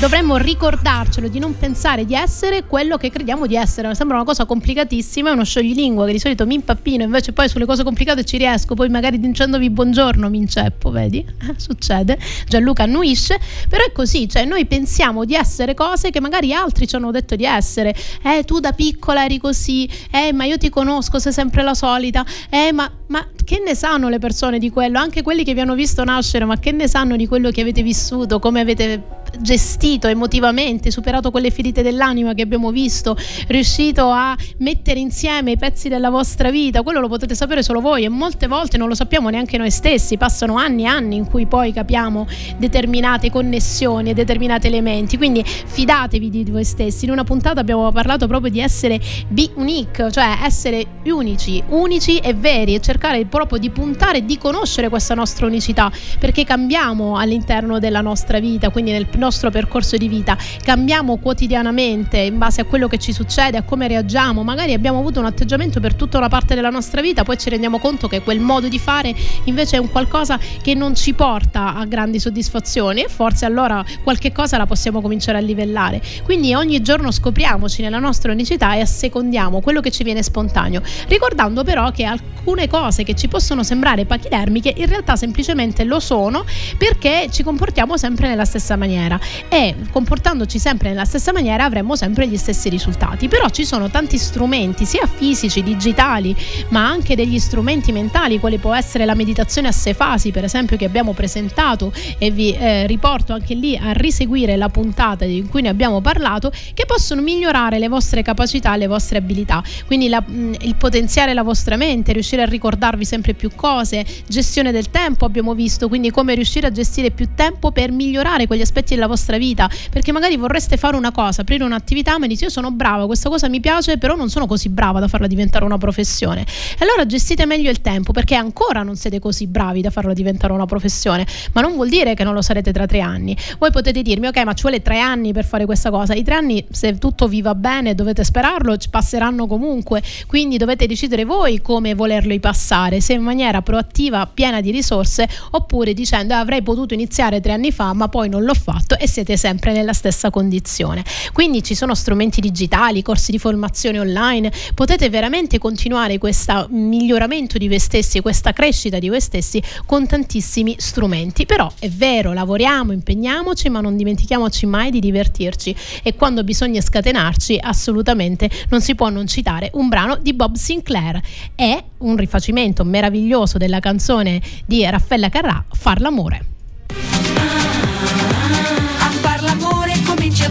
Dovremmo ricordarcelo di non pensare di essere quello che crediamo di essere. Mi sembra una cosa complicatissima, è uno scioglilingua che di solito mi impappino, invece poi sulle cose complicate ci riesco, poi magari dicendovi buongiorno mi inceppo, vedi? Succede. Gianluca annuisce, però è così, cioè noi pensiamo di essere cose che magari altri ci hanno detto di essere. Eh, tu da piccola eri così, eh, ma io ti conosco, sei sempre la solita, eh, ma, ma che ne sanno le persone di quello? Anche quelli che vi hanno visto nascere, ma che ne sanno di quello che avete vissuto, come avete gestito emotivamente, superato quelle ferite dell'anima che abbiamo visto, riuscito a mettere insieme i pezzi della vostra vita? Quello lo potete sapere solo voi, e molte volte non lo sappiamo neanche noi stessi. Passano anni e anni in cui poi capiamo determinate connessioni e determinati elementi, quindi fidatevi di voi stessi. In una puntata abbiamo parlato proprio di essere be unique, cioè essere unici, unici e veri, e cercare proprio di puntare e di conoscere questa nostra unicità, perché cambiamo all'interno della nostra vita, quindi nel nostro percorso di vita cambiamo quotidianamente in base a quello che ci succede, a come reagiamo. Magari abbiamo avuto un atteggiamento per tutta una parte della nostra vita, poi ci rendiamo conto che quel modo di fare invece è un qualcosa che non ci porta a grandi soddisfazioni, e forse allora qualche cosa la possiamo cominciare a livellare. Quindi ogni giorno scopriamoci nella nostra unicità e assecondiamo quello che ci viene spontaneo, ricordando però che alcune cose che ci possono sembrare pachidermiche in realtà semplicemente lo sono, perché ci comportiamo sempre nella stessa maniera, e comportandoci sempre nella stessa maniera avremmo sempre gli stessi risultati. Però ci sono tanti strumenti, sia fisici, digitali, ma anche degli strumenti mentali, quale può essere la meditazione a sei fasi, per esempio, che abbiamo presentato, e vi eh, riporto anche lì a riseguire la puntata in cui ne abbiamo parlato, che possono migliorare le vostre capacità, le vostre abilità. Quindi la, mh, il potenziare la vostra mente, riuscire a ricordarvi sempre più cose, gestione del tempo abbiamo visto, quindi come riuscire a gestire più tempo per migliorare quegli aspetti la vostra vita, perché magari vorreste fare una cosa, aprire un'attività, ma dici io sono brava, questa cosa mi piace, però non sono così brava da farla diventare una professione. E allora gestite meglio il tempo, perché ancora non siete così bravi da farla diventare una professione, ma non vuol dire che non lo sarete tra tre anni. Voi potete dirmi ok, ma ci vuole tre anni per fare questa cosa. I tre anni, se tutto vi va bene, dovete sperarlo, ci passeranno comunque, quindi dovete decidere voi come volerli passare, se in maniera proattiva, piena di risorse, oppure dicendo avrei potuto iniziare tre anni fa ma poi non l'ho fatto, e siete sempre nella stessa condizione. Quindi ci sono strumenti digitali, corsi di formazione online, potete veramente continuare questo miglioramento di voi stessi, questa crescita di voi stessi con tantissimi strumenti. Però è vero, lavoriamo, impegniamoci, ma non dimentichiamoci mai di divertirci, e quando bisogna scatenarci assolutamente non si può non citare un brano di Bob Sinclair. È un rifacimento meraviglioso della canzone di Raffaella Carrà, Far l'amore.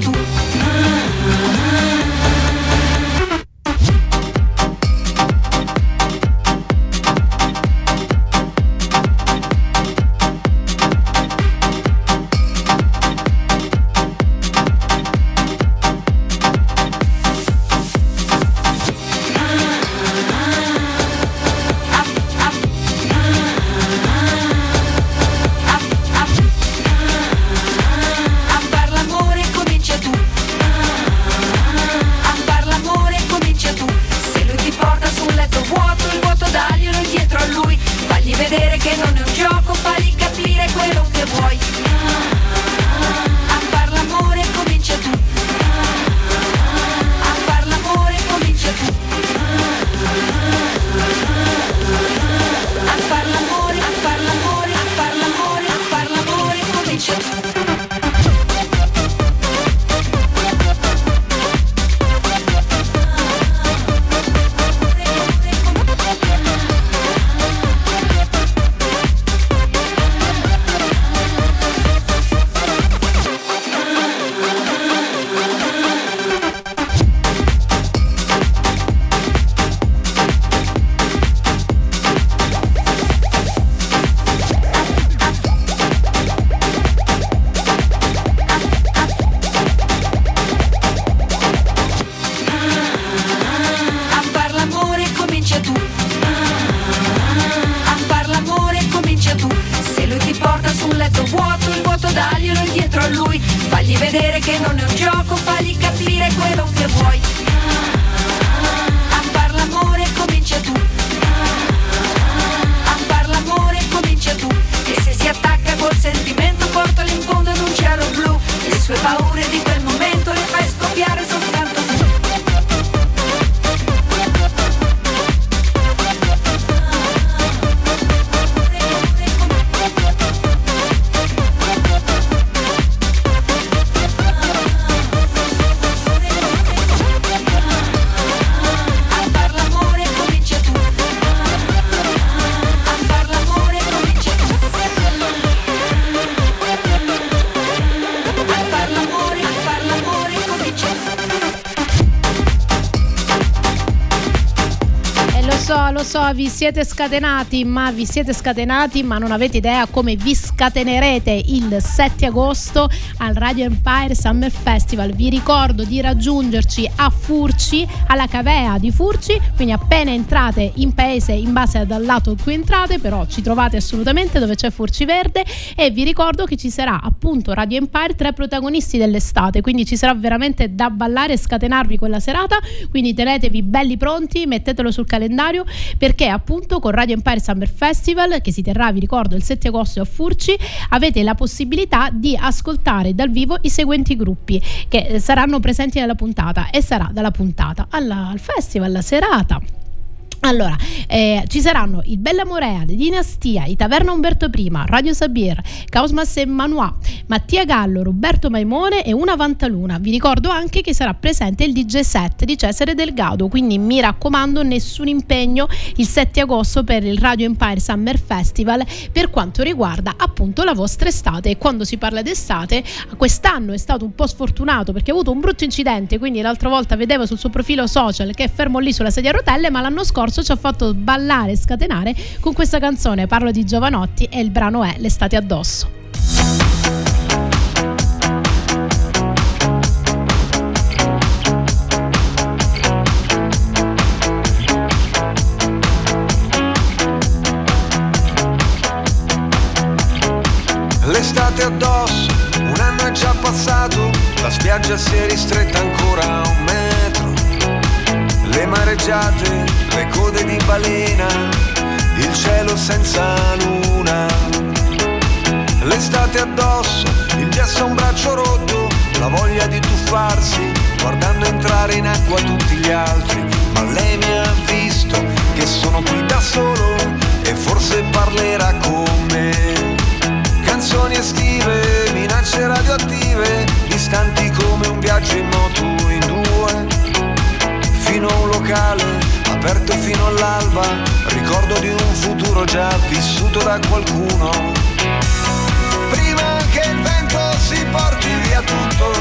Tu. Porta so, lo so, vi siete scatenati, ma vi siete scatenati, ma non avete idea come vi scatenerete il sette agosto al Radio Empire Summer Festival. Vi ricordo di raggiungerci a Furci, alla Cavea di Furci, quindi appena entrate in paese, in base dal lato in cui entrate, però ci trovate assolutamente dove c'è Furci Verde, e vi ricordo che ci sarà appunto Radio Empire, tre protagonisti dell'estate, quindi ci sarà veramente da ballare e scatenarvi quella serata, quindi tenetevi belli pronti, mettetelo sul calendario, perché appunto con Radio Empire Summer Festival, che si terrà, vi ricordo, il sette agosto a Furci, avete la possibilità di ascoltare dal vivo i seguenti gruppi che saranno presenti nella puntata, e sarà dalla puntata alla, al festival, alla serata. Allora, eh, ci saranno il Bella Morea, le Dinastia, i Taverna Umberto I, Radio Sabir, Caos Bass Emanua, Mattia Gallo, Roberto Maimone e Una Vantaluna. Vi ricordo anche che sarà presente il D J set di Cesare Dergado, quindi mi raccomando, nessun impegno il sette agosto per il Radio Empire Summer Festival per quanto riguarda appunto la vostra estate. E quando si parla d'estate, quest'anno è stato un po' sfortunato perché ha avuto un brutto incidente, quindi l'altra volta vedevo sul suo profilo social che è fermo lì sulla sedia a rotelle, ma l'anno scorso ci ha fatto ballare e scatenare con questa canzone. Parlo di Jovanotti e il brano è L'estate addosso. L'estate addosso, un anno è già passato, la spiaggia si è ristretta ancora a un metro, le mareggiate, le code di balena, il cielo senza luna. L'estate addosso, il ghiaccio a un braccio rotto, la voglia di tuffarsi, guardando entrare in acqua tutti gli altri. Ma lei mi ha visto che sono qui da solo e forse parlerà con me. Canzoni estive, minacce radioattive, distanti come un viaggio in moto in due. Fino a un locale, aperto fino all'alba, ricordo di un futuro già vissuto da qualcuno. Prima che il vento si porti via tutto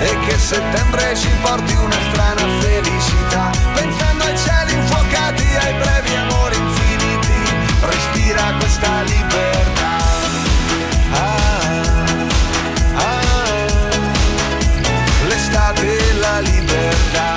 e che settembre ci porti una strana felicità, pensando ai cieli infuocati, ai brevi amori infiniti, respira questa libertà. Ah, ah, l'estate e la libertà.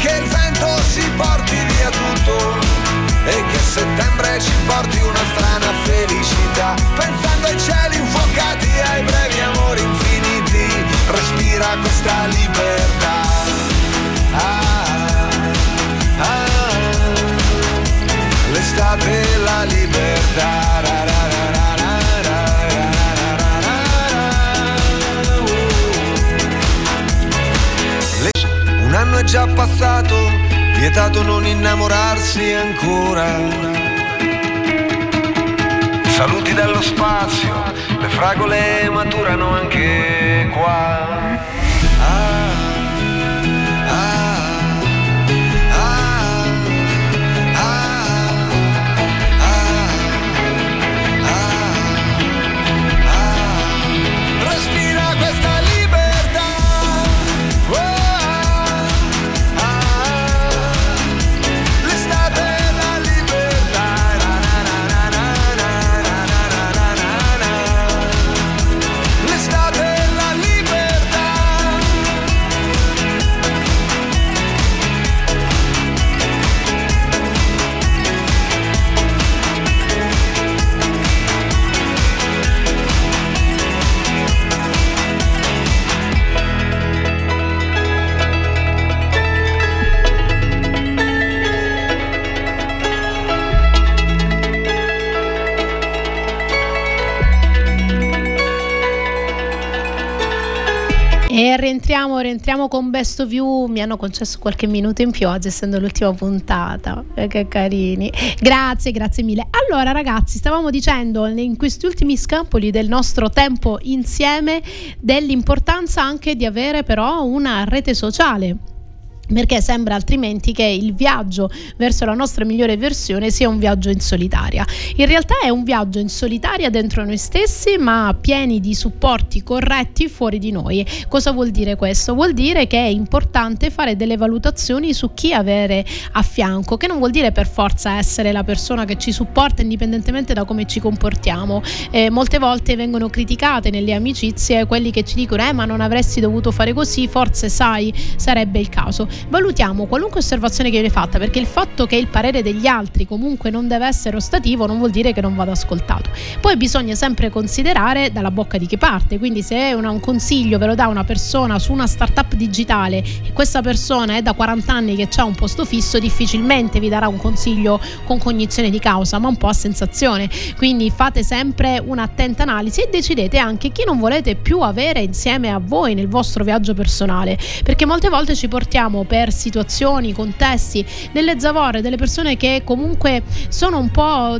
Che il vento si porti via tutto e che settembre ci porti una strana felicità, pensando ai cieli infuocati, ai brevi amori infiniti, respira questa libertà. Ah, ah, ah, l'estate e la libertà. Ra, ra, ra, ra. Un anno è già passato, vietato non innamorarsi ancora. Saluti dallo spazio, le fragole maturano anche qua. Ah, ah, ah, ah, ah, ah, ah. Respira questa libertà. Oh. E rientriamo, rientriamo con Best of View. Mi hanno concesso qualche minuto in più oggi, essendo l'ultima puntata. Eh, che carini. Grazie, grazie mille. Allora ragazzi, stavamo dicendo in questi ultimi scampoli del nostro tempo insieme dell'importanza anche di avere però una rete sociale, perché sembra altrimenti che il viaggio verso la nostra migliore versione sia un viaggio in solitaria. In realtà è un viaggio in solitaria dentro noi stessi, ma pieni di supporti corretti fuori di noi. Cosa vuol dire questo? Vuol dire che è importante fare delle valutazioni su chi avere a fianco, che non vuol dire per forza essere la persona che ci supporta indipendentemente da come ci comportiamo. Eh, molte volte vengono criticate nelle amicizie quelli che ci dicono eh ma non avresti dovuto fare così, forse sai sarebbe il caso. Valutiamo qualunque osservazione che viene fatta, perché il fatto che il parere degli altri comunque non deve essere ostativo non vuol dire che non vada ascoltato. Poi bisogna sempre considerare dalla bocca di chi parte, quindi se una, un consiglio ve lo dà una persona su una startup digitale e questa persona è da quaranta anni che ha un posto fisso, difficilmente vi darà un consiglio con cognizione di causa, ma un po' a sensazione. Quindi fate sempre un'attenta analisi e decidete anche chi non volete più avere insieme a voi nel vostro viaggio personale, perché molte volte ci portiamo per situazioni, contesti, delle zavorre, delle persone che comunque sono un po'...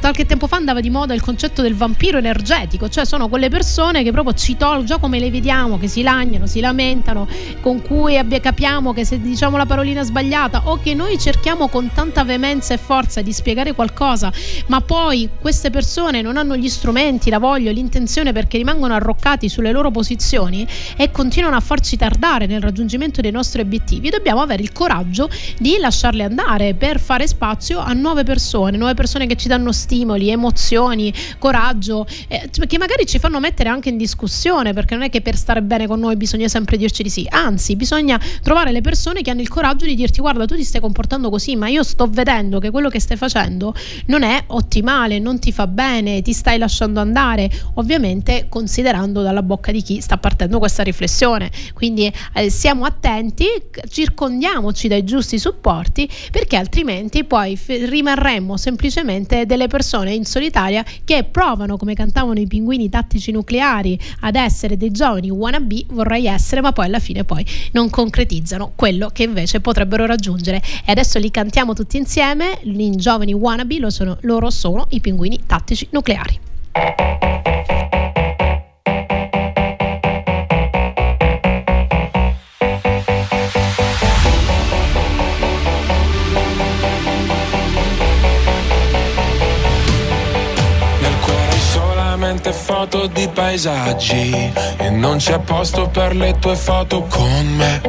Qualche tempo fa andava di moda il concetto del vampiro energetico, cioè sono quelle persone che proprio ci tolgono, già come le vediamo, che si lagnano, si lamentano, con cui abbia, capiamo che se diciamo la parolina sbagliata o che noi cerchiamo con tanta veemenza e forza di spiegare qualcosa, ma poi queste persone non hanno gli strumenti, la voglia, l'intenzione, perché rimangono arroccati sulle loro posizioni e continuano a farci tardare nel raggiungimento dei nostri obiettivi. Dobbiamo avere il coraggio di lasciarli andare per fare spazio a nuove persone, nuove persone che ci danno stimoli, emozioni, coraggio, eh, che magari ci fanno mettere anche in discussione, perché non è che per stare bene con noi bisogna sempre dirci di sì, anzi bisogna trovare le persone che hanno il coraggio di dirti guarda tu ti stai comportando così, ma io sto vedendo che quello che stai facendo non è ottimale, non ti fa bene, ti stai lasciando andare, ovviamente considerando dalla bocca di chi sta partendo questa riflessione. Quindi eh, siamo attenti, circondiamoci dai giusti supporti, perché altrimenti poi f- rimarremmo semplicemente delle persone in solitaria che provano, come cantavano i Pinguini Tattici Nucleari, ad essere dei giovani wannabe, vorrei essere, ma poi alla fine poi non concretizzano quello che invece potrebbero raggiungere. E adesso li cantiamo tutti insieme, i giovani wannabe, lo sono, loro sono i Pinguini Tattici Nucleari. Foto di paesaggi e non c'è posto per le tue foto con me.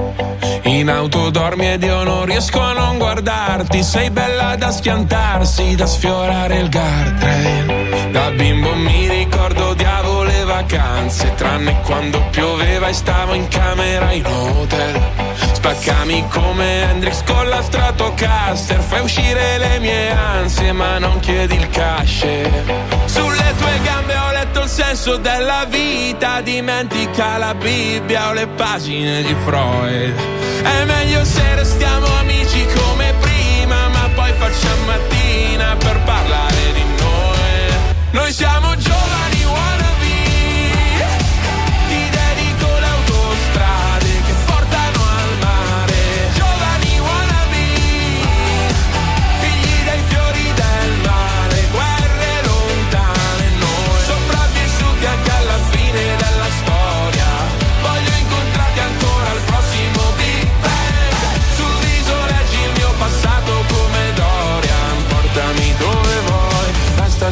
In auto dormi ed io non riesco a non guardarti. Sei bella da schiantarsi, da sfiorare il guardrail. Da bimbo mi ricordo diavole vacanze, tranne quando pioveva e stavo in camera in hotel. Spaccami come Hendrix con la Stratocaster, fai uscire le mie ansie ma non chiedi il cash. Sulle tue gambe ho il senso della vita, dimentica la Bibbia o le pagine di Freud. È meglio se restiamo amici come prima, ma poi facciamo mattina per parlare di noi. Noi siamo giovani wannabe, ti dedico le autostrade che portano al mare. Giovani wannabe, figli dei fiori del mare, guerre lontane noi. Sopra anche alla fine della storia, voglio incontrarti ancora al prossimo Big Bang. Sul viso leggi il mio passato come Dorian, portami dove vuoi, basta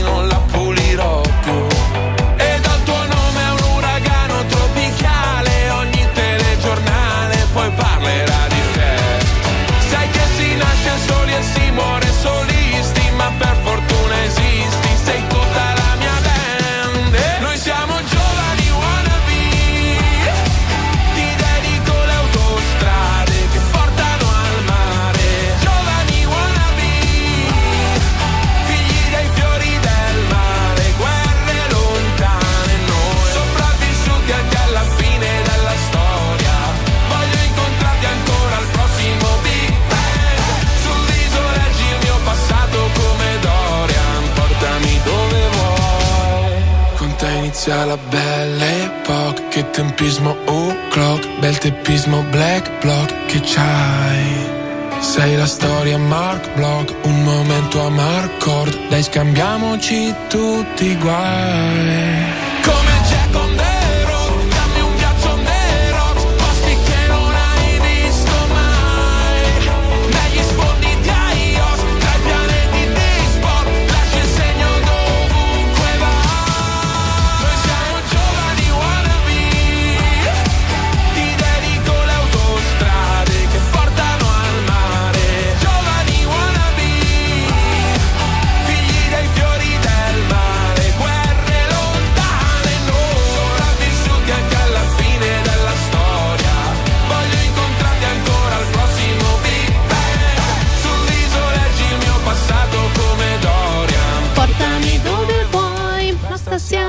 non la pulirò più. Parlerà di te. Sai che si nasce soli e si muore solisti, ma per fortuna esisti, sei tutta la mia band. Noi siamo giovani wannabe, ti dedico le autostrade che portano al mare. Giovani wannabe, figli Inizia la bella epoca, che tempismo o clock, bel teppismo black block, che c'hai? Sei la storia Mark Block, un momento a Marcord, dai scambiamoci tutti i guai. Come Jack on the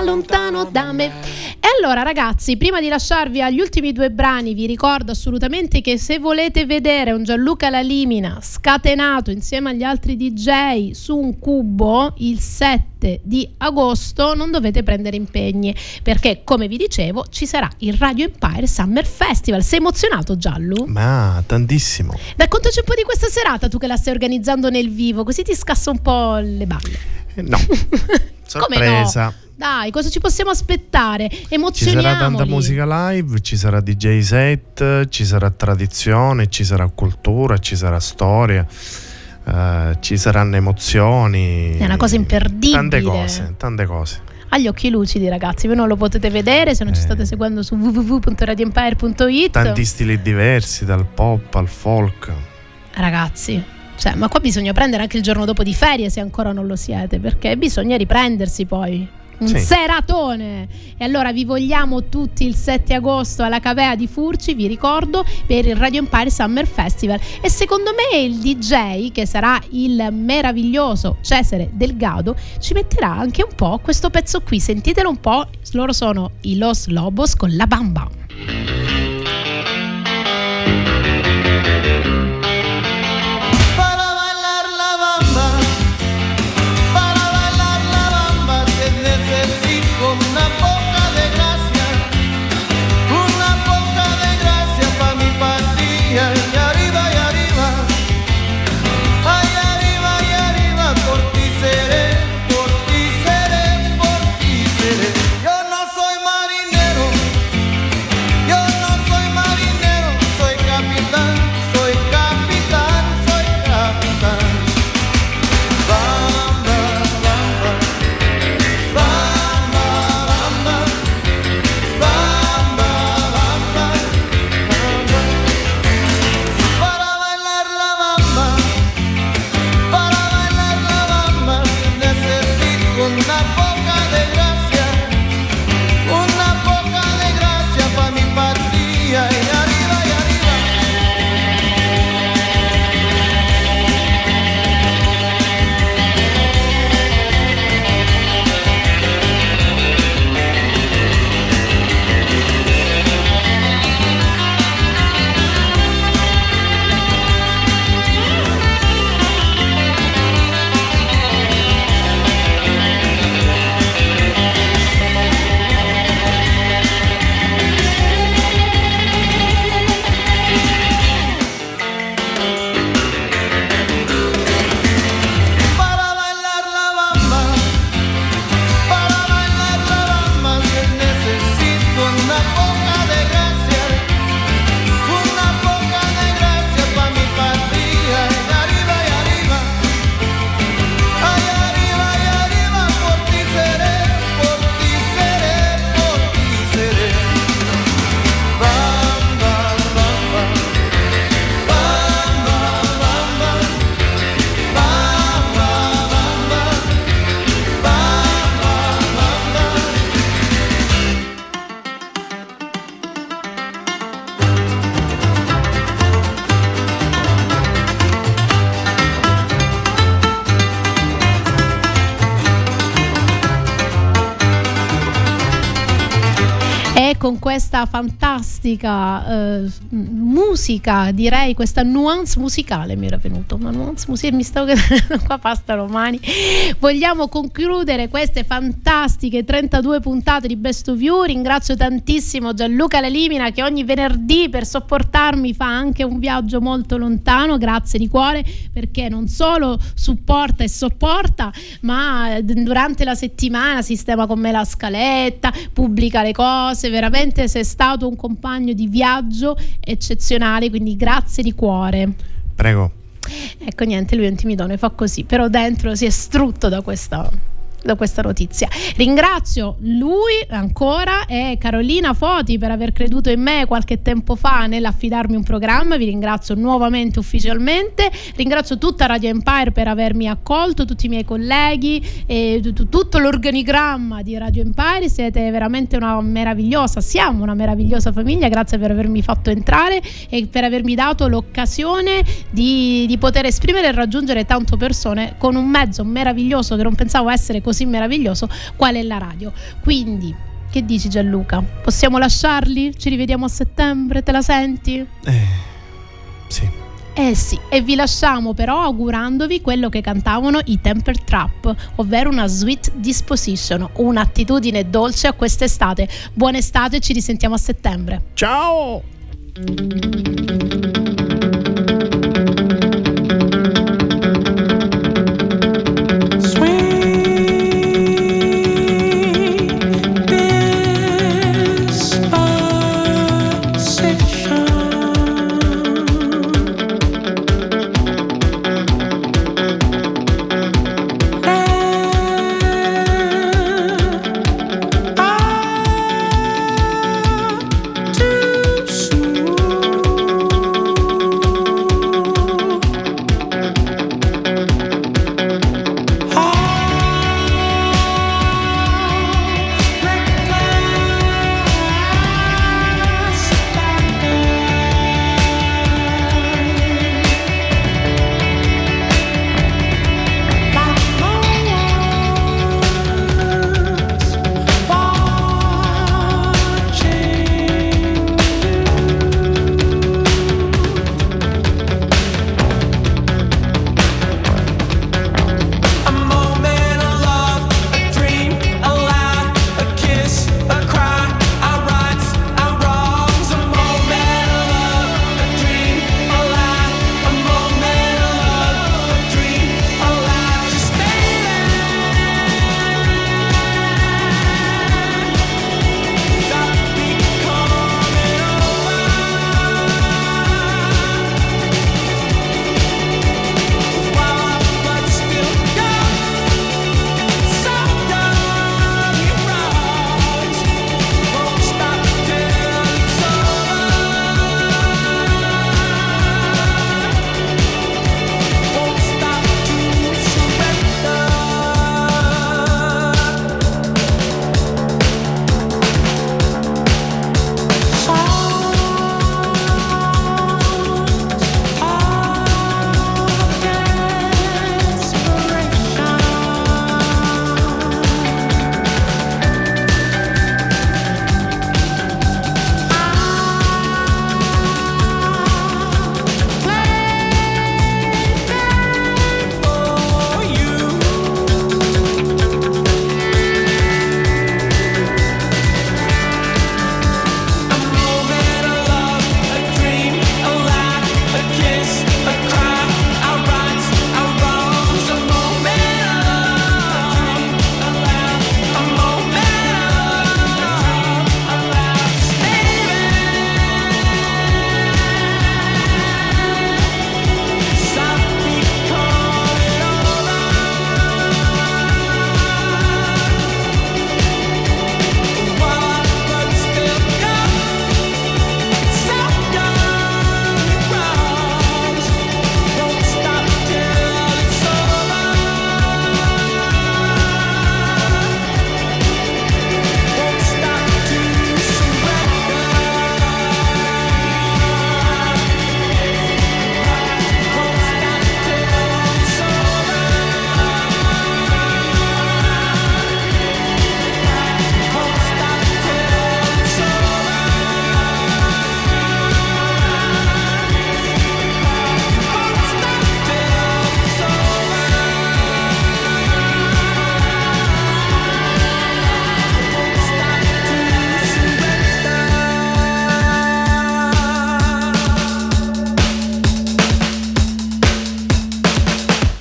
lontano da me. E allora ragazzi, prima di lasciarvi agli ultimi due brani, vi ricordo assolutamente che se volete vedere un Gianluca Lelimina scatenato insieme agli altri D J su un cubo il sette di agosto, non dovete prendere impegni, perché come vi dicevo ci sarà il Radio Empire Summer Festival. Sei emozionato, Giallo? Ma tantissimo. Raccontaci un po' di questa serata, tu che la stai organizzando nel vivo, così ti scasso un po' le balle. No, sorpresa. Come no? Dai, cosa ci possiamo aspettare? Emozioniamoli. Ci sarà tanta musica live, ci sarà D J set, ci sarà tradizione, ci sarà cultura, ci sarà storia, eh, ci saranno emozioni. È una cosa imperdibile. Tante cose, tante cose. Agli occhi lucidi ragazzi, voi non lo potete vedere se non eh. ci state seguendo su w w w punto radio empire punto i t. Tanti stili diversi, dal pop al folk. Ragazzi, cioè, ma qua bisogna prendere anche il giorno dopo di ferie se ancora non lo siete, perché bisogna riprendersi poi. Un sì. seratone. E allora vi vogliamo tutti il sette agosto alla Cavea di Furci, vi ricordo, per il Radio Empire Summer Festival. E secondo me il D J, che sarà il meraviglioso Cesare Dergado, ci metterà anche un po' questo pezzo qui. Sentitelo un po', loro sono i Los Lobos con La Bamba. Yo con questa fantastica eh, musica, direi questa nuance musicale mi era venuto, una nuance musicale, mi stavo chiedendo qua pasta romani. Vogliamo concludere queste fantastiche trentadue puntate di Best of View. Ringrazio tantissimo Gianluca Lelimina che ogni venerdì per sopportarmi fa anche un viaggio molto lontano, grazie di cuore, perché non solo supporta e sopporta, ma durante la settimana sistema con me la scaletta, pubblica le cose, veramente sei stato un compagno di viaggio eccezionale, quindi grazie di cuore. Prego. Ecco, niente, lui è un timidone, fa così, però dentro si è strutto da questa, da questa notizia. Ringrazio lui ancora e Carolina Foti per aver creduto in me qualche tempo fa nell'affidarmi un programma. Vi ringrazio nuovamente ufficialmente. Ringrazio tutta Radio Empire per avermi accolto, tutti i miei colleghi e t- tutto l'organigramma di Radio Empire. Siete veramente una meravigliosa, siamo una meravigliosa famiglia. Grazie per avermi fatto entrare e per avermi dato l'occasione di, di poter esprimere e raggiungere tante persone con un mezzo meraviglioso che non pensavo essere così meraviglioso qual è la radio. Quindi che dici Gianluca? Possiamo lasciarli? Ci rivediamo a settembre, te la senti? Eh sì. Eh sì, e vi lasciamo però augurandovi quello che cantavano i Temper Trap, ovvero una sweet disposition, un'attitudine dolce a quest'estate. Buona estate, ci risentiamo a settembre. Ciao!